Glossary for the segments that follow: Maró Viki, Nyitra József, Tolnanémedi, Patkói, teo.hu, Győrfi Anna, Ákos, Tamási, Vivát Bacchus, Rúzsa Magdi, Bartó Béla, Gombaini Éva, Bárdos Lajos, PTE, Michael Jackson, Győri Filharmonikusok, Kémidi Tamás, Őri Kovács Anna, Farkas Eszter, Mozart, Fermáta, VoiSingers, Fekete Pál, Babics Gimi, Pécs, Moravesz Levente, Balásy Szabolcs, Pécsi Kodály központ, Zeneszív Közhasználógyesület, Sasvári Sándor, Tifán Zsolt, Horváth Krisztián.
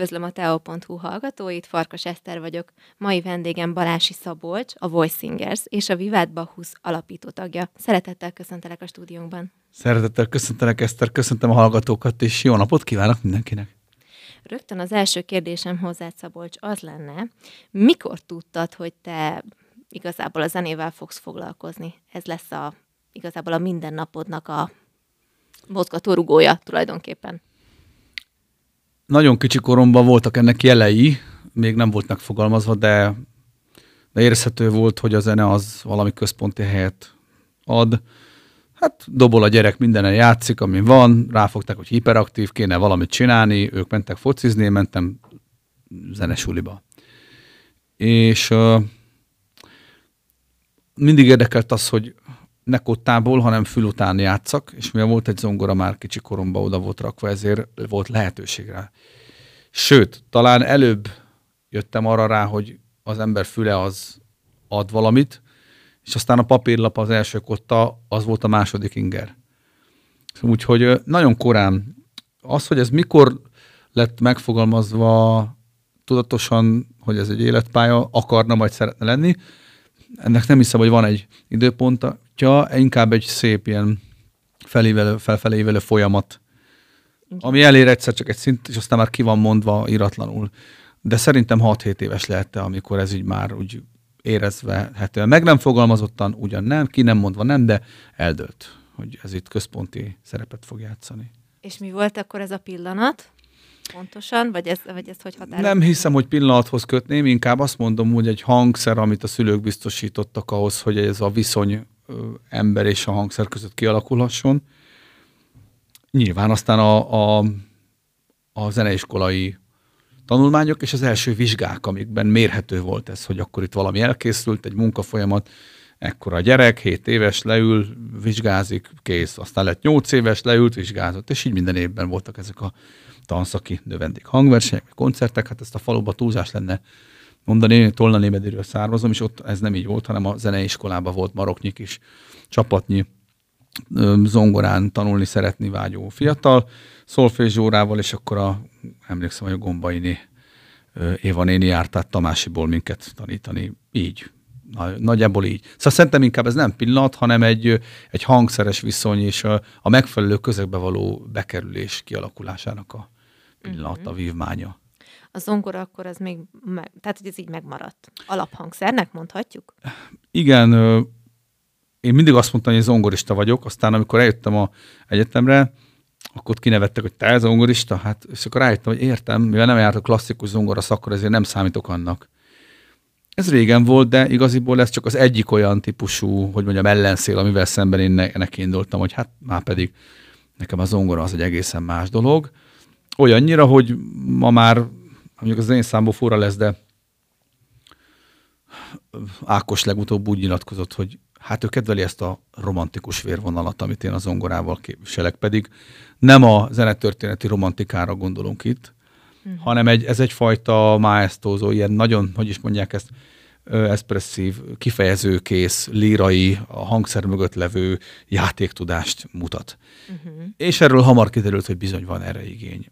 Üdvözlöm a teo.hu hallgatóit, Farkas Eszter vagyok. Mai vendégem Balásy Szabolcs, a VoiSingers és a Vivát Bacchus alapító tagja. Szeretettel köszöntelek a stúdiónkban. Szeretettel köszöntelek, Eszter, köszöntöm a hallgatókat, és jó napot kívánok mindenkinek. Rögtön az első kérdésem hozzád, Szabolcs, az lenne, mikor tudtad, hogy te igazából a zenével fogsz foglalkozni? Ez lesz igazából a mindennapodnak a mozgatórugója tulajdonképpen. Nagyon kicsi koromban voltak ennek jelei, még nem volt megfogalmazva, de érezhető volt, hogy a zene az valami központi helyet ad. Hát dobol a gyerek, mindenen játszik, ami van, ráfogták, hogy hiperaktív, kéne valamit csinálni, ők mentek focizni, én mentem zenesuliba. És mindig érdekelt az, hogy ne kottából, hanem fülután játszak, és mivel volt egy zongora már kicsi koromban oda volt rakva, ezért volt lehetőség rá. Sőt, talán előbb jöttem arra rá, hogy az ember füle az ad valamit, és aztán a papírlap, az első kotta, az volt a második inger. Úgyhogy nagyon korán. Az, hogy ez mikor lett megfogalmazva tudatosan, hogy ez egy életpálya, akarna majd szeretne lenni, ennek nem hiszem, hogy van egy időpontja, inkább egy szép ilyen felfelévelő folyamat, ami elér egyszer csak egy szint, és aztán már ki van mondva íratlanul. De szerintem 6-7 éves lehette, amikor ez így már úgy érezve, hát meg nem fogalmazottan, ugyan nem, ki nem mondva nem, de eldőlt, hogy ez itt központi szerepet fog játszani. És mi volt akkor ez a pillanat? Pontosan? Vagy ez hogy határozódik? Nem hiszem, hogy pillanathoz kötném, inkább azt mondom, hogy egy hangszer, amit a szülők biztosítottak ahhoz, hogy ez a viszony ember és a hangszer között kialakulhasson. Nyilván aztán a zeneiskolai tanulmányok és az első vizsgák, amikben mérhető volt ez, hogy akkor itt valami elkészült, egy munkafolyamat, ekkora a gyerek, 7 éves leül, vizsgázik, kész, aztán lett 8 éves, leült, vizsgázott, és így minden évben voltak ezek a tanszaki növendék hangversenyek, koncertek, hát ezt a faluba túlzás lenne mondani, én Tolnanémediről származom, és ott ez nem így volt, hanem a zeneiskolában volt maroknyi kis csapatnyi zongorán tanulni szeretni vágyó fiatal, szolfézsórával, és akkor emlékszem, hogy a Gombaini Éva néni járt át Tamásiból minket tanítani, így. Nagyjából így. Szóval szerintem inkább ez nem pillanat, hanem egy hangszeres viszony és a megfelelő közegbe való bekerülés kialakulásának a pillanat, a vívmánya. A zongora akkor az még, tehát hogy ez így megmaradt. Alaphangszernek mondhatjuk? Igen. Én mindig azt mondtam, hogy zongorista vagyok, aztán amikor eljöttem az egyetemre, akkor ott kinevettek, hogy te zongorista, hát és akkor rájöttem, hogy értem, mivel nem jártok klasszikus zongora szakra, ezért nem számítok annak. Ez régen volt, de igaziból ez csak az egyik olyan típusú, hogy mondjam, ellenszél, amivel szemben én nekiindultam, hogy hát már pedig nekem a zongora az egy egészen más dolog. Olyannyira, hogy ma már, mondjuk az én számból fura lesz, de Ákos legutóbb úgy nyilatkozott, hogy hát ő kedveli ezt a romantikus vérvonalat, amit én a zongorával képviselek, pedig nem a zenetörténeti romantikára gondolunk itt, hanem ez egyfajta maestózó, ilyen nagyon, hogy is mondják ezt, expresszív, kifejezőkész, lírai, a hangszer mögött levő játéktudást mutat. És erről hamar kiderült, hogy bizony van erre igény.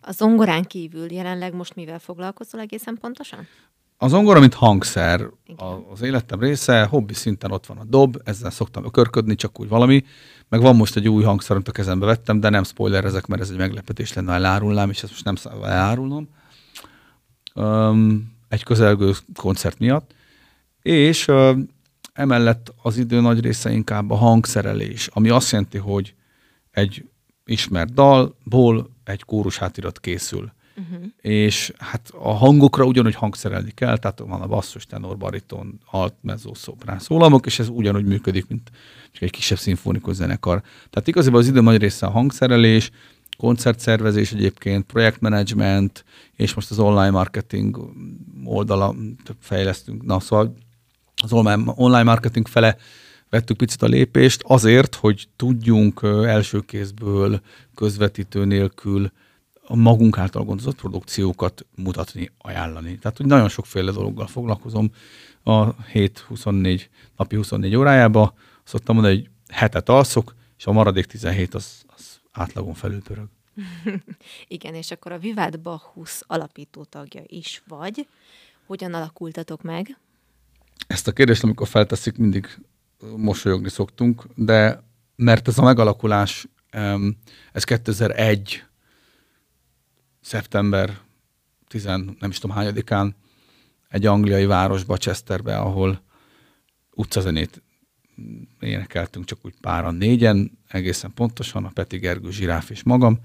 A zongorán kívül jelenleg most mivel foglalkozol egészen pontosan? A zongora, mint hangszer, az életem része, hobbi szinten ott van a dob, ezzel szoktam ökörködni, csak úgy valami, meg van most egy új hangszer, amit a kezembe vettem, de nem spoilerezek, mert ez egy meglepetés lenne, ha elárulnám, és ezt most nem szabad elárulnom. Egy közelgő koncert miatt, és emellett az idő nagy része inkább a hangszerelés, ami azt jelenti, hogy egy ismert dalból egy kórus hátirat készül. És hát a hangokra ugyanúgy hangszerelni kell, tehát van a basszus, tenor, bariton, alt, mezzo, szoprán szólamok, és ez ugyanúgy működik, mint csak egy kisebb szimfonikus zenekar. Tehát igazából az idő nagy része a hangszerelés, koncertszervezés egyébként, projektmenedzsment, és most az online marketing oldala fejlesztünk. Na, szóval az online marketing fele vettük picit a lépést azért, hogy tudjunk első kézből, közvetítő nélkül a magunk által gondozott produkciókat mutatni, ajánlani. Tehát, hogy nagyon sokféle dologgal foglalkozom a napi 24 órájába. Szoktam mondani, hogy hetet alszok, és a maradék 17 az átlagon felül pörög. Igen, és akkor a Vivát Bacchus alapító tagja is vagy. Hogyan alakultatok meg? Ezt a kérdést, amikor felteszik, mindig mosolyogni szoktunk, de mert ez a megalakulás, ez 2001. szeptember 10, nem is tudom hányadikán, egy angliai városba, Chesterbe, ahol utcazenét énekeltünk, csak úgy páran, négyen, egészen pontosan, a Peti, Gergő, Zsiráf és magam,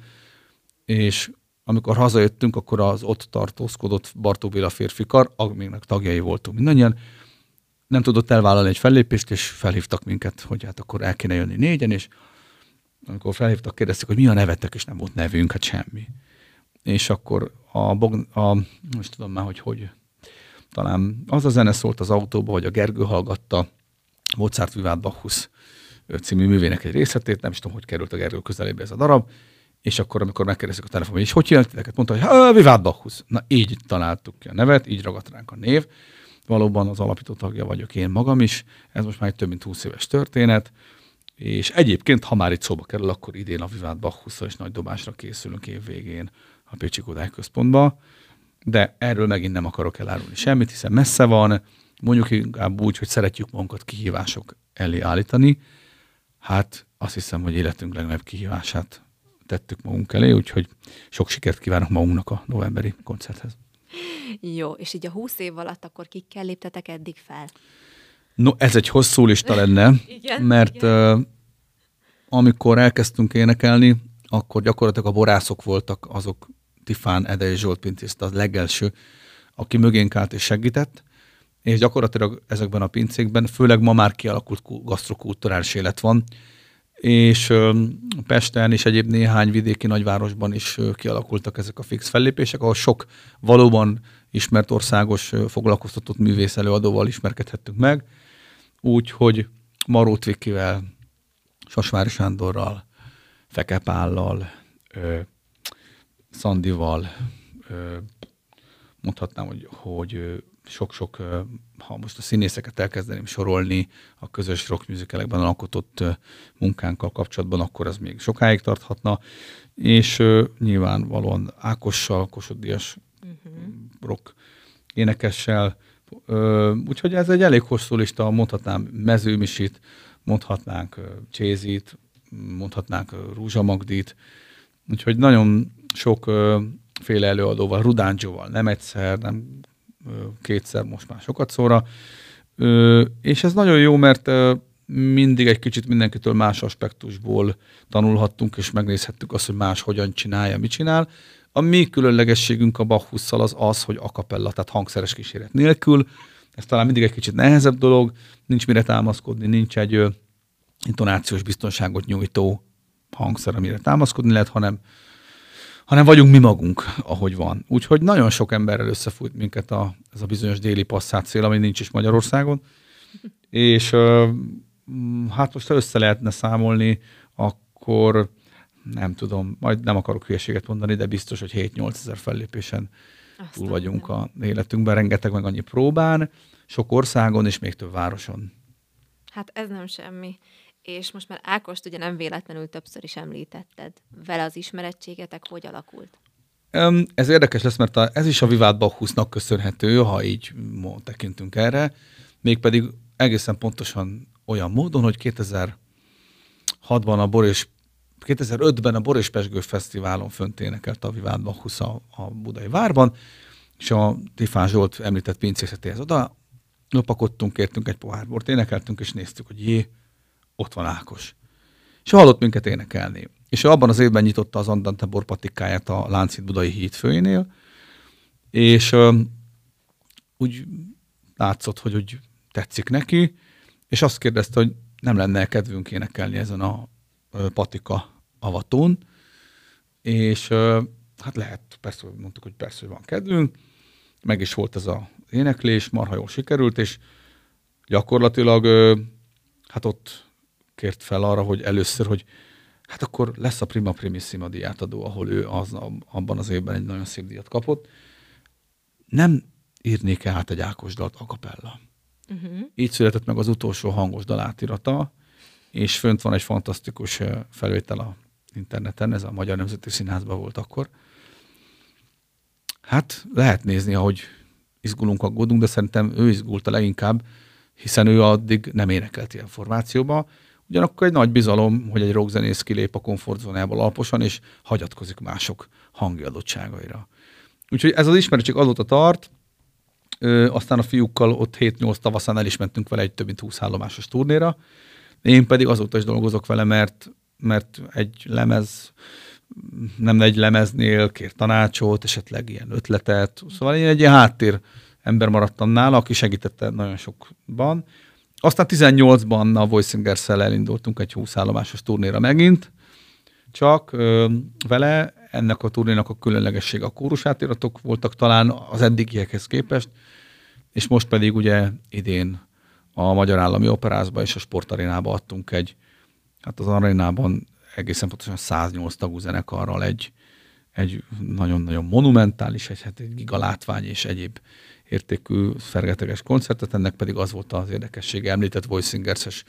és amikor hazajöttünk, akkor az ott tartózkodott Bartó Béla férfikar, aminek tagjai voltunk mindannyian, nem tudott elvállalni egy fellépést, és felhívtak minket, hogy hát akkor el kéne jönni négyen, és amikor felhívtak, kérdezték, hogy mi a nevetek, és nem volt nevünk, hát semmi. És akkor most tudom már, hogy talán az a zene szólt az autóba, hogy a Gergő hallgatta Mozart Vivát Bacchus című művének egy részletét, nem is tudom, hogy került a Gergő közelébe ez a darab, és akkor, amikor megkérdeztük a telefonban, és hogy jelentiteket, mondta, hogy Vivát Bacchus. Na, így találtuk ki a nevet, így ragadt ránk a név. Valóban az alapító tagja vagyok én magam is, ez most már egy több mint 20 éves történet, és egyébként, ha már itt szóba kerül, akkor idén a Vivát Bacchusra és nagy dobásra készülünk év végén a Pécsi Kodály központba, de erről megint nem akarok elárulni semmit, hiszen messze van, mondjuk inkább úgy, hogy szeretjük magunkat kihívások elé állítani. Hát azt hiszem, hogy életünk legnagyobb kihívását tettük magunk elé, úgyhogy sok sikert kívánok magunknak a novemberi koncerthez. Jó, és így a 20 év alatt akkor kikkel léptetek eddig fel? No, ez egy hosszú lista lenne, igen, mert igen. Amikor elkezdtünk énekelni, akkor gyakorlatilag a borászok voltak azok, Tifán, Ede és Zsolt pincészte, az legelső, aki mögénk állt és segített, és gyakorlatilag ezekben a pincékben, főleg ma már kialakult gasztrokulturális élet van, és Pesten és egyéb néhány vidéki nagyvárosban is kialakultak ezek a fix fellépések, ahol sok valóban ismert országos foglalkoztatott művész előadóval ismerkedhettünk meg, úgyhogy Maró Vikivel, Sasvári Sándorral, Fekete Pállal, Szandival, mondhatnám, hogy sok-sok, ha most a színészeket elkezdeném sorolni a közös rock musicalekben alkotott munkánkkal kapcsolatban, akkor ez még sokáig tarthatna, és nyilvánvalóan Ákossal, Kossuth-díjas rock énekessel, úgyhogy ez egy elég hosszú lista, mondhatnám Mezőmisit, mondhatnánk Csézit, mondhatnánk Rúzsa Magdit, úgyhogy nagyon sokféle előadóval, Rudangyóval nem egyszer, nem kétszer, most már sokat szóra. És ez nagyon jó, mert mindig egy kicsit mindenkitől más aspektusból tanulhattunk, és megnézhettük azt, hogy más hogyan csinálja, mit csinál. A mi különlegességünk a Bacchusszal az, hogy a cappella, tehát hangszeres kíséret nélkül. Ez talán mindig egy kicsit nehezebb dolog, nincs mire támaszkodni, nincs egy intonációs biztonságot nyújtó hangszer, amire támaszkodni lehet, hanem vagyunk mi magunk, ahogy van. Úgyhogy nagyon sok emberrel összefújt minket ez a bizonyos déli passzát szél, ami nincs is Magyarországon. És hát most, ha össze lehetne számolni, akkor nem tudom, majd nem akarok hülyeséget mondani, de biztos, hogy 7-8 ezer fellépésen túl vagyunk a életünkben, rengeteg meg annyi próbán, sok országon és még több városon. Hát ez nem semmi. És most már Ákost ugye nem véletlenül többször is említetted. Vele az ismerettségetek hogy alakult? Ez érdekes lesz, mert ez is a Vivát Bacchusnak köszönhető, ha így tekintünk erre, mégpedig egészen pontosan olyan módon, hogy 2005-ben a Bor és Pezsgő Fesztiválon fönt énekelt a Vivát Bacchus a Budai Várban, és a Tifán Zsolt említett pincészetéhez oda lopakodtunk, kértünk egy pohár bort, énekeltünk, és néztük, hogy ott van Ákos. És hallott minket énekelni. És abban az évben nyitotta az Andante borpatikáját a Lánchíd Budai hídfőinél, és úgy látszott, hogy úgy tetszik neki, és azt kérdezte, hogy nem lenne kedvünk énekelni ezen a patika avatón, és hát lehet, persze mondtuk, hogy persze, hogy van kedvünk, meg is volt ez az éneklés, marha jól sikerült, és gyakorlatilag hát ott kért fel arra, hogy először, hogy hát akkor lesz a Prima Primissima díjátadó, ahol ő abban az évben egy nagyon szép díjat kapott. Nem írnék el hát egy Ákos dalt a cappella. Így született meg az utolsó hangos dal átirata, és fönt van egy fantasztikus felvétel a interneten, ez a Magyar Nemzeti Színházban volt akkor. Hát lehet nézni, ahogy izgulunk, aggódunk, de szerintem ő izgulta leginkább, hiszen ő addig nem énekelt ilyen formációba. Ugyanakkor egy nagy bizalom, hogy egy rockzenész kilép a komfortzónából alaposan, és hagyatkozik mások hangi adottságaira. Úgyhogy ez az ismeretség azóta tart, aztán a fiúkkal ott 7-8 tavaszán el is mentünk vele egy több mint 20 állomásos turnéra. Én pedig azóta is dolgozok vele, mert egy lemez, nem egy lemeznél kér tanácsot, esetleg ilyen ötletet. Szóval én egy ilyen háttér ember maradtam nála, aki segítette nagyon sokban. Aztán 18-ban a VoiSingers-szel elindultunk egy 20 állomásos turnéra megint, csak vele. Ennek a turnénak a különlegessége a kórusátiratok voltak talán az eddigiekhez képest, és most pedig ugye idén a Magyar Állami Operázba és a Sportarénába adtunk egy, hát az arénában egészen pontosan 108 tagú zenekarral egy nagyon-nagyon monumentális, egy gigalátvány és egyéb értékű fergeteges koncertet, ennek pedig az volt az érdekessége említett VoiSingers-es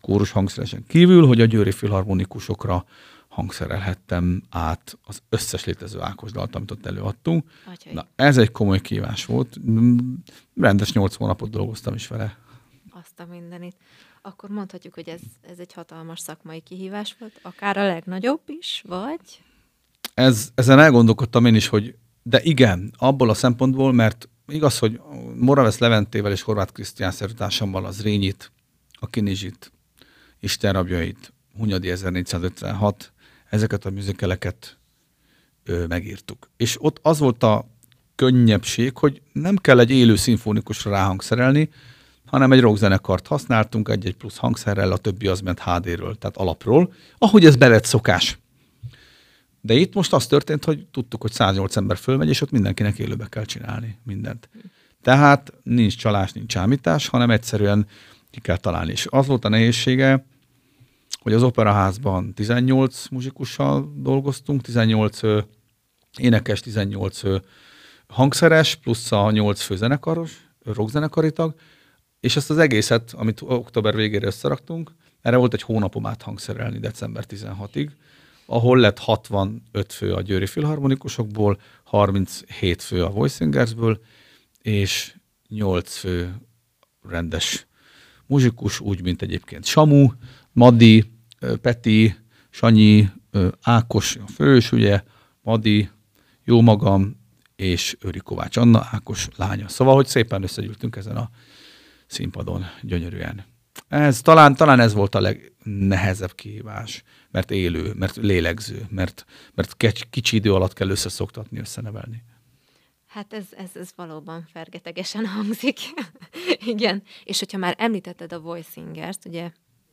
kórus hangszeresen kívül, hogy a Győri Filharmonikusokra hangszerelhettem át az összes létező Ákos dalt, amit ott előadtunk. Atyai. Na, ez egy komoly kívás volt. Rendes 8 hónapot dolgoztam is vele. Azt a mindenit. Akkor mondhatjuk, hogy ez egy hatalmas szakmai kihívás volt, akár a legnagyobb is, vagy? Ezen elgondolkodtam én is, hogy de igen, abból a szempontból, mert igaz, hogy Moravesz Leventével és Horváth Krisztián szerzőtársammal az Rényit, a Kinizsit, Isten rabjait, Hunyadi 1456, ezeket a műzikeleket megírtuk. És ott az volt a könnyebbség, hogy nem kell egy élő szimfonikusra ráhangszerelni, hanem egy rockzenekart használtunk, egy-egy plusz hangszerrel, a többi az ment HD-ről, tehát alapról, ahogy ez belett szokás. De itt most az történt, hogy tudtuk, hogy 108 ember fölmegy, és ott mindenkinek élőbe kell csinálni mindent. Tehát nincs csalás, nincs ámítás, hanem egyszerűen ki kell találni. És az volt a nehézsége, hogy az operaházban 18 muzsikussal dolgoztunk, 18 énekes, 18 hangszeres, plusz a 8 főzenekaros, rockzenekari tag, és ezt az egészet, amit október végére összeraktunk, erre volt egy hónapom át hangszerelni december 16-ig, ahol lett 65 fő a Győri Filharmonikusokból, 37 fő a VoiSingersből, és 8 fő rendes muzsikus, úgy, mint egyébként Samu, Madi, Peti, Sanyi, Ákos, a fős, ugye, Madi, jó magam, és Őri Kovács Anna, Ákos lánya. Szóval, hogy szépen összegyűltünk ezen a színpadon gyönyörűen. Ez, talán ez volt a legnehezebb kihívás, mert élő, mert lélegző, mert kicsi idő alatt kell összeszoktatni, összenevelni. Hát ez valóban fergetegesen hangzik. Igen. És hogyha már említetted a VoiSingers-t, ugye,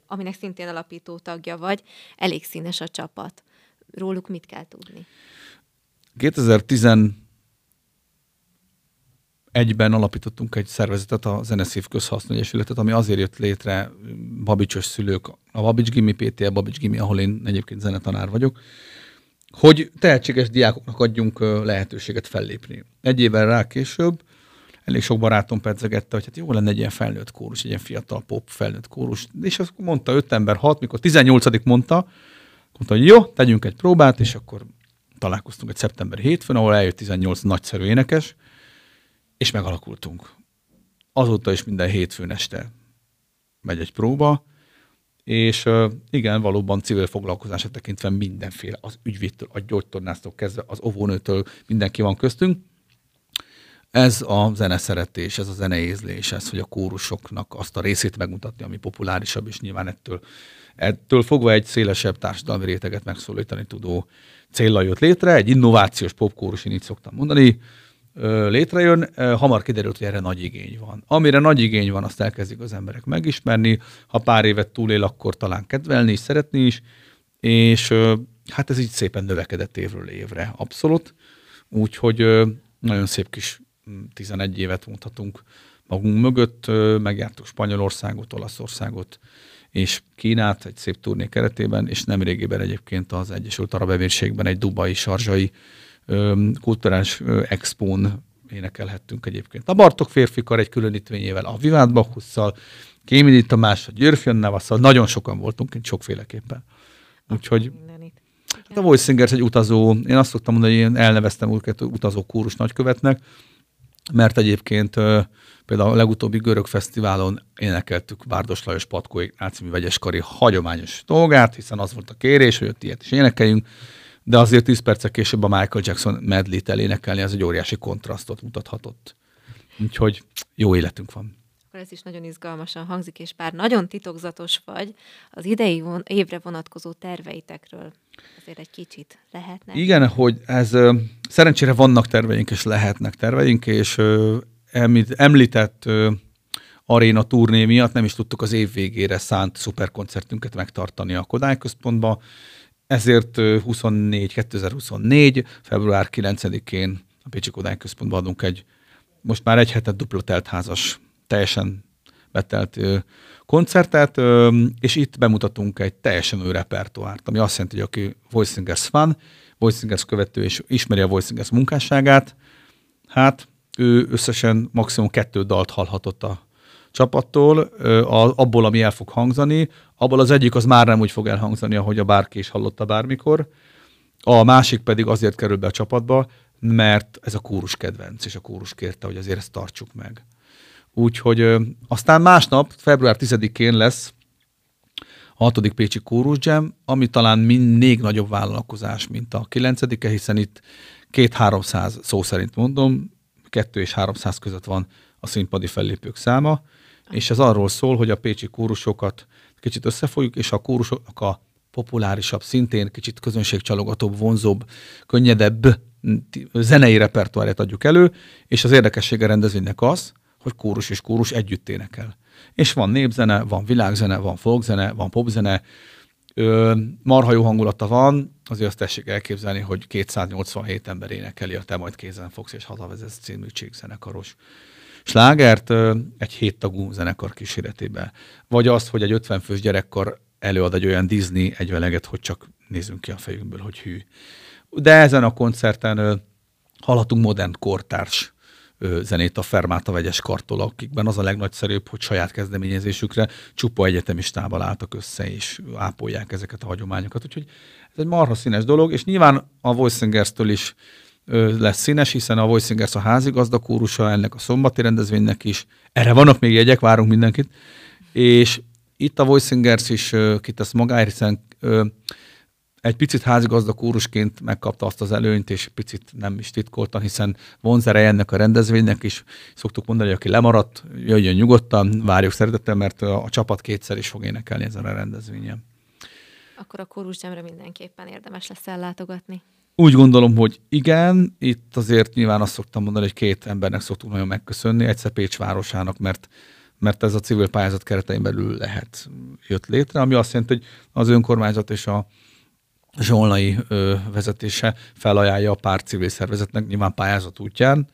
aminek szintén alapító tagja vagy, elég színes a csapat. Róluk mit kell tudni? 2011-ben alapítottunk egy szervezetet, a Zeneszív Közhasználógyesületet, ami azért jött létre babicsos szülők, a Babics Gimi, PTE Babics Gimi, ahol én egyébként zenetanár vagyok, hogy tehetséges diákoknak adjunk lehetőséget fellépni. Egy évvel rá később elég sok barátom pedzegette, hogy hát jó lenne egy ilyen felnőtt kórus, egy ilyen fiatal pop felnőtt kórus. És azt mondta 5 ember, 6, mikor 18-dik mondta, hogy jó, tegyünk egy próbát, és akkor találkoztunk egy szeptemberi hétfőn, ahol eljött 18 nagyszerű énekes, és megalakultunk. Azóta is minden hétfőn este megy egy próba, és igen, valóban civil foglalkozásra tekintve mindenféle, az ügyvédtől, a gyógytornásztól kezdve, az óvónőtől mindenki van köztünk. Ez a zeneszeretés, ez a zeneézlés, ez, hogy a kórusoknak azt a részét megmutatni, ami populárisabb, és nyilván ettől fogva egy szélesebb társadalmi réteget megszólítani tudó céllal jött létre. Egy innovációs popkórus, én így szoktam mondani, létrejön. Hamar kiderült, hogy erre nagy igény van. Amire nagy igény van, azt elkezdik az emberek megismerni. Ha pár évet túlél, akkor talán kedvelni és szeretni is. És hát ez így szépen növekedett évről évre. Abszolút. Úgyhogy nagyon szép kis 11 évet mondhatunk magunk mögött, megjártuk Spanyolországot, Olaszországot és Kínát egy szép turné keretében, és nemrégiben egyébként az Egyesült Arab Emírségben egy dubai sarzsai kulturális expón énekelhettünk egyébként. A Bartók férfikar egy különítményével, a Vivát Bacchusszal, Kémidi Tamás, a Győrfi Annával, szóval nagyon sokan voltunk, sokféleképpen. Úgyhogy A VoiSingers egy utazó, én azt szoktam mondani, hogy én elneveztem őket utazó kórus nagykövetnek, mert egyébként például a legutóbbi görög fesztiválon énekeltük Bárdos Lajos Patkói című vegyeskari hagyományos dolgát, hiszen az volt a kérés, hogy ilyet is énekeljünk, de azért 10 perccel később a Michael Jackson medley-t elénekelni, ez egy óriási kontrasztot mutathatott. Úgyhogy jó életünk van. Ez is nagyon izgalmasan hangzik, és bár nagyon titokzatos vagy, az idei évre vonatkozó terveitekről azért egy kicsit lehetne. Igen, hogy ez szerencsére vannak terveink, és lehetnek terveink, és említett aréna turné miatt nem is tudtuk az év végére szánt szuperkoncertünket megtartani a Kodály központba, ezért 2024 február 9-én a Pécsi Kodály központba adunk egy most már egy hetet dupla teltházas, teljesen betelt koncertet, és itt bemutatunk egy teljesen új repertoárt, ami azt jelenti, hogy aki VoiSingers fan, VoiSingers követő és ismeri a VoiSingers munkásságát, hát ő összesen maximum 2 dalt hallhatott a csapattól, abból, ami el fog hangzani, abból az egyik az már nem úgy fog elhangzani, ahogy a bárki is hallotta bármikor, a másik pedig azért kerül be a csapatba, mert ez a kórus kedvenc, és a kórus kérte, hogy azért ezt tartsuk meg. Úgyhogy aztán másnap, február 10-én lesz a 6. Pécsi Kórus Jam, ami talán még nagyobb vállalkozás, mint a 9-e, hiszen itt 200-300 szó szerint mondom, 2 és 300 között van a színpadi fellépők száma, és ez arról szól, hogy a pécsi kórusokat kicsit összefogjuk, és a kórusok a populárisabb, szintén kicsit közönségcsalogatóbb, vonzóbb, könnyedebb zenei repertoárját adjuk elő, és az érdekessége rendezvénynek az, hogy kórus és kórus együtt énekel. És van népzene, van világzene, van folkzene, van popzene, marha jó hangulata van, azért azt tessék elképzelni, hogy 287 ember énekeli a Te majd kézen fogsz és hazavezetsz című csíkzenekaros slágert egy 7 tagú zenekar kíséretében. Vagy azt, hogy egy 50 fős gyerekkar előad egy olyan Disney egyveleget, hogy csak nézzünk ki a fejünkből, hogy hű. De ezen a koncerten hallhatunk modern kortárs zenét a Fermáta vegyes kartól, akikben az a legnagyszerűbb, hogy saját kezdeményezésükre csupa egyetemistával álltak össze, és ápolják ezeket a hagyományokat. Úgyhogy ez egy marha színes dolog, és nyilván a VoiSingers-től is lesz színes, hiszen a VoiSingers a házigazda kórusa ennek a szombati rendezvénynek is. Erre vannak még jegyek, várunk mindenkit. És itt a VoiSingers is kitesz magáért, hiszen egy picit házigazda kórusként megkapta azt az előnyt, és picit nem is titkoltan, hiszen vonzereje ennek a rendezvénynek is. Szoktuk mondani, hogy aki lemaradt, jöjjön nyugodtan, várjuk szeretettel, mert a csapat 2-szer is fog énekelni ezen a rendezvényen. Akkor a kórusgyemre mindenképpen érdemes lesz ellátogatni. Úgy gondolom, hogy igen. Itt azért nyilván azt szoktam mondani, hogy 2 embernek szoktuk nagyon megköszönni. Egyszer Pécs városának, mert ez a civil pályázat keretein belül jött létre, ami azt jelenti, hogy az önkormányzat és a zsolnai vezetése felajánlja a pár civil szervezetnek, nyilván pályázat útján,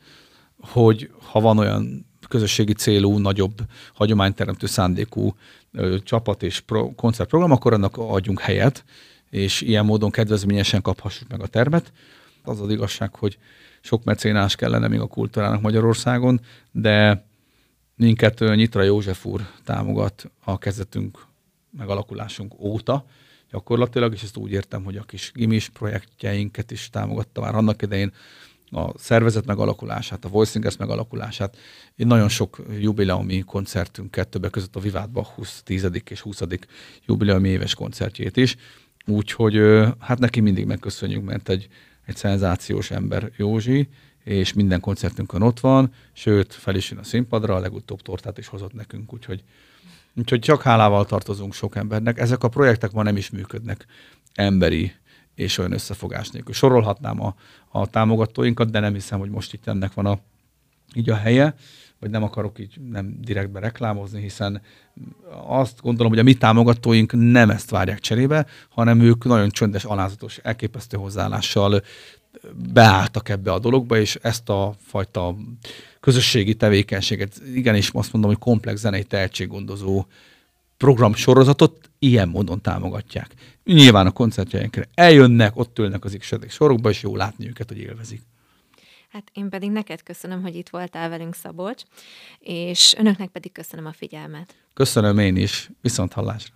hogy ha van olyan közösségi célú, nagyobb, hagyományteremtő szándékú csapat és koncertprogram, akkor annak adjunk helyet, és ilyen módon kedvezményesen kaphassuk meg a termet. Az az igazság, hogy sok mecénás kellene még a kultúrának Magyarországon, de minket Nyitra József úr támogat a kezdetünk, megalakulásunk óta, gyakorlatilag, és ezt úgy értem, hogy a kis gimis projektjeinket is támogatta már annak idején a szervezet megalakulását, a VoiSingers megalakulását. Én nagyon sok jubileumi koncertünket, többek között a Vivát Bacchus 10. és 20. jubileumi éves koncertjét is. Úgyhogy hát neki mindig megköszönjük, mert egy szenzációs ember Józsi, és minden koncertünkön ott van, sőt, fel is jön a színpadra, a legutóbb tortát is hozott nekünk, úgyhogy csak hálával tartozunk sok embernek. Ezek a projektek ma nem is működnek emberi és olyan összefogás nélkül. Sorolhatnám a támogatóinkat, de nem hiszem, hogy most itt ennek van így a helye, vagy nem akarok így nem direktbe reklámozni, hiszen azt gondolom, hogy a mi támogatóink nem ezt várják cserébe, hanem ők nagyon csöndes, alázatos, elképesztő hozzáállással beálltak ebbe a dologba, és ezt a fajta közösségi tevékenységet, igenis azt mondom, hogy komplex zenei tehetséggondozó programsorozatot ilyen módon támogatják. Nyilván a koncertjeinkre eljönnek, ott ülnek az x-edek sorokba, és jó látni őket, hogy élvezik. Hát én pedig neked köszönöm, hogy itt voltál velünk, Szabolcs, és önöknek pedig köszönöm a figyelmet. Köszönöm én is, viszont hallásra.